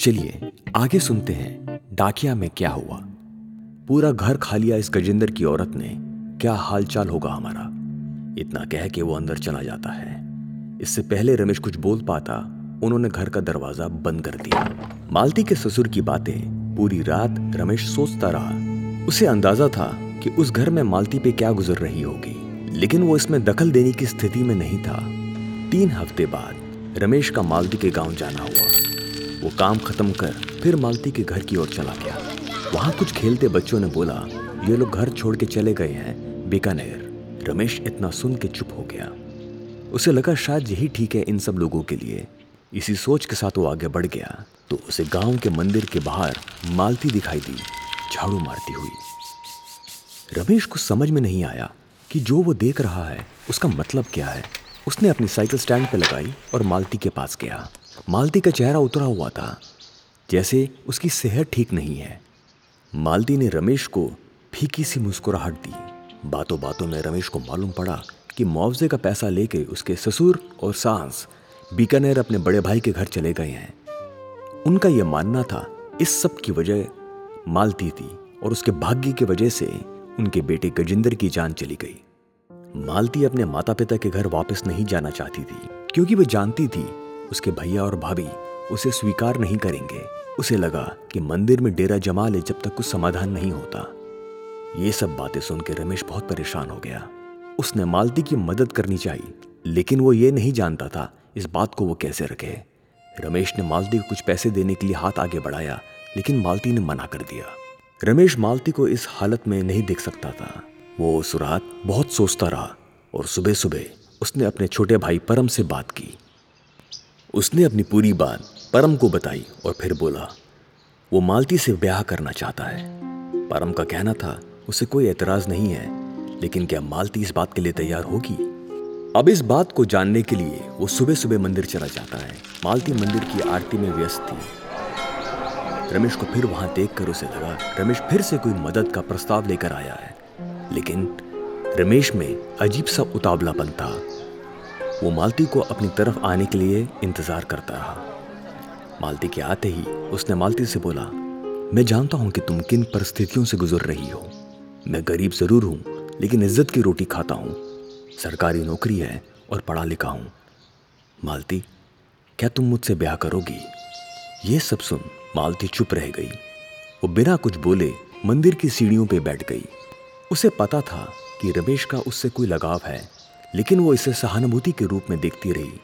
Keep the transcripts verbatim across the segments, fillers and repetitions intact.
चलिए आगे सुनते हैं डाकिया में क्या हुआ। पूरा घर खा लिया इस गजेंद्र की औरत ने, क्या हालचाल होगा हमारा। इतना कह के वो अंदर चला जाता है। इससे पहले रमेश कुछ बोल पाता, उन्होंने घर का दरवाजा बंद कर दिया। मालती के ससुर की बातें पूरी रात रमेश सोचता रहा। उसे अंदाजा था कि उस घर में मालती पे क्या गुजर रही होगी, लेकिन वो इसमें दखल देने की स्थिति में नहीं था। तीन हफ्ते बाद रमेश का मालती के गाँव जाना हुआ। वो काम खत्म कर फिर मालती के घर की ओर चला गया। वहाँ कुछ खेलते बच्चों ने बोला, ये लोग घर छोड़ के चले गए हैं बीकानेर। रमेश इतना सुन के चुप हो गया। उसे लगा शायद यही ठीक है इन सब लोगों के लिए। इसी सोच के साथ वो आगे बढ़ गया तो उसे गांव के मंदिर के बाहर मालती दिखाई दी, झाड़ू मारती हुई। रमेश को समझ में नहीं आया कि जो वो देख रहा है उसका मतलब क्या है। उसने अपनी साइकिल स्टैंड पर लगाई और मालती के पास गया। मालती का चेहरा उतरा हुआ था, जैसे उसकी सेहत ठीक नहीं है। मालती ने रमेश को फीकी सी मुस्कुराहट दी। बातों बातों में रमेश को मालूम पड़ा कि मुआवजे का पैसा लेके उसके ससुर और सास बीकानेर अपने बड़े भाई के घर चले गए हैं। उनका यह मानना था इस सब की वजह मालती थी और उसके भाग्य की वजह से उनके बेटे गजेंद्र की जान चली गई। मालती अपने माता पिता के घर वापस नहीं जाना चाहती थी, क्योंकि वह जानती थी उसके भैया और भाभी उसे स्वीकार नहीं करेंगे। उसे लगा कि मंदिर में डेरा जमा ले जब तक कुछ समाधान नहीं होता। ये सब बातें सुनकर रमेश बहुत परेशान हो गया। उसने मालती की मदद करनी चाहिए, लेकिन वो ये नहीं जानता था इस बात को वो कैसे रखे। रमेश ने मालती को कुछ पैसे देने के लिए हाथ आगे बढ़ाया, लेकिन मालती ने मना कर दिया। रमेश मालती को इस हालत में नहीं देख सकता था। वो उस रात बहुत सोचता रहा और सुबह सुबह उसने अपने छोटे भाई परम से बात की। उसने अपनी पूरी बात परम को बताई और फिर बोला वो मालती से ब्याह करना चाहता है। परम का कहना था उसे कोई एतराज़ नहीं है, लेकिन क्या मालती इस बात के लिए तैयार होगी। अब इस बात को जानने के लिए वो सुबह सुबह मंदिर चला जाता है। मालती मंदिर की आरती में व्यस्त थी। रमेश को फिर वहां देखकर उसे लगा रमेश फिर से कोई मदद का प्रस्ताव लेकर आया है, लेकिन रमेश में अजीब सा उतावलापन था। वो मालती को अपनी तरफ आने के लिए इंतज़ार करता रहा। मालती के आते ही उसने मालती से बोला, मैं जानता हूँ कि तुम किन परिस्थितियों से गुजर रही हो। मैं गरीब ज़रूर हूँ, लेकिन इज्जत की रोटी खाता हूँ। सरकारी नौकरी है और पढ़ा लिखा हूँ। मालती, क्या तुम मुझसे ब्याह करोगी? ये सब सुन मालती चुप रह गई। वो बिना कुछ बोले मंदिर की सीढ़ियों पर बैठ गई। उसे पता था कि रमेश का उससे कोई लगाव है, लेकिन वो इसे सहानुभूति के रूप में देखती रही।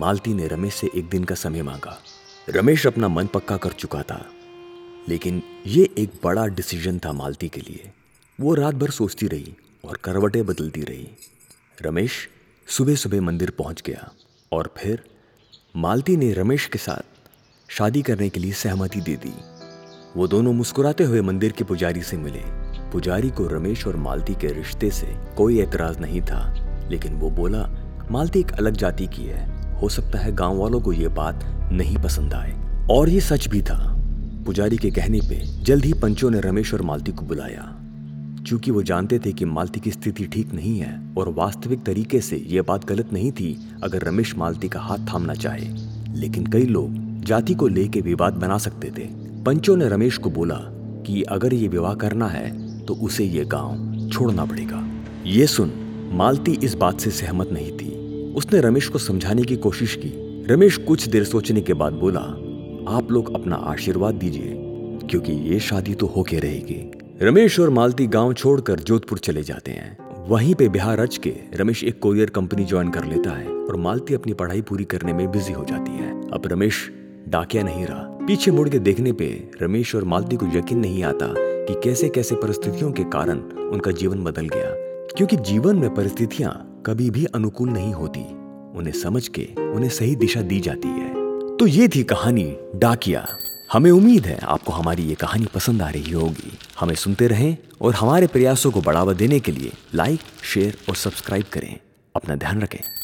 मालती ने रमेश से एक दिन का समय मांगा। रमेश अपना मन पक्का कर चुका था, लेकिन ये एक बड़ा डिसीजन था मालती के लिए। वो रात भर सोचती रही और करवटें बदलती रही। रमेश सुबह सुबह मंदिर पहुंच गया और फिर मालती ने रमेश के साथ शादी करने के लिए सहमति दे दी। वो दोनों मुस्कुराते हुए मंदिर के पुजारी से मिले। पुजारी को रमेश और मालती के रिश्ते से कोई एतराज़ नहीं था, लेकिन वो बोला मालती एक अलग जाति की है, हो सकता है गांव वालों को ये बात नहीं पसंद आए। और ये सच भी था। पुजारी के कहने पे जल्द ही पंचों ने रमेश और मालती को बुलाया। चूँकि वो जानते थे कि मालती की स्थिति ठीक नहीं है और वास्तविक तरीके से ये बात गलत नहीं थी अगर रमेश मालती का हाथ थामना चाहे, लेकिन कई लोग जाति को लेके विवाद बना सकते थे। पंचों ने रमेश को बोला कि अगर ये विवाह करना है तो उसे ये गांव छोड़ना पड़ेगा। ये सुन मालती इस बात से सहमत नहीं थी। उसने रमेश को समझाने की कोशिश की। रमेश कुछ देर सोचने के बाद बोला, आप लोग अपना आशीर्वाद दीजिए, क्योंकि ये शादी तो होके रहेगी। रमेश और मालती गांव छोड़कर जोधपुर चले जाते हैं। वहीं पे ब्याह रच के रमेश एक कोरियर कंपनी ज्वाइन कर लेता है और मालती अपनी पढ़ाई पूरी करने में बिजी हो जाती है। अब रमेश डाकिया नहीं रहा। पीछे मुड़ के देखने पे रमेश और मालती को यकीन नहीं आता कि कैसे कैसे परिस्थितियों के कारण उनका जीवन बदल गया, क्योंकि जीवन में परिस्थितियां कभी भी अनुकूल नहीं होती। उन्हें समझ के उन्हें सही दिशा दी जाती है। तो ये थी कहानी डाकिया। हमें उम्मीद है आपको हमारी ये कहानी पसंद आ रही होगी। हमें सुनते रहें और हमारे प्रयासों को बढ़ावा देने के लिए लाइक, शेयर और सब्सक्राइब करें। अपना ध्यान रखें।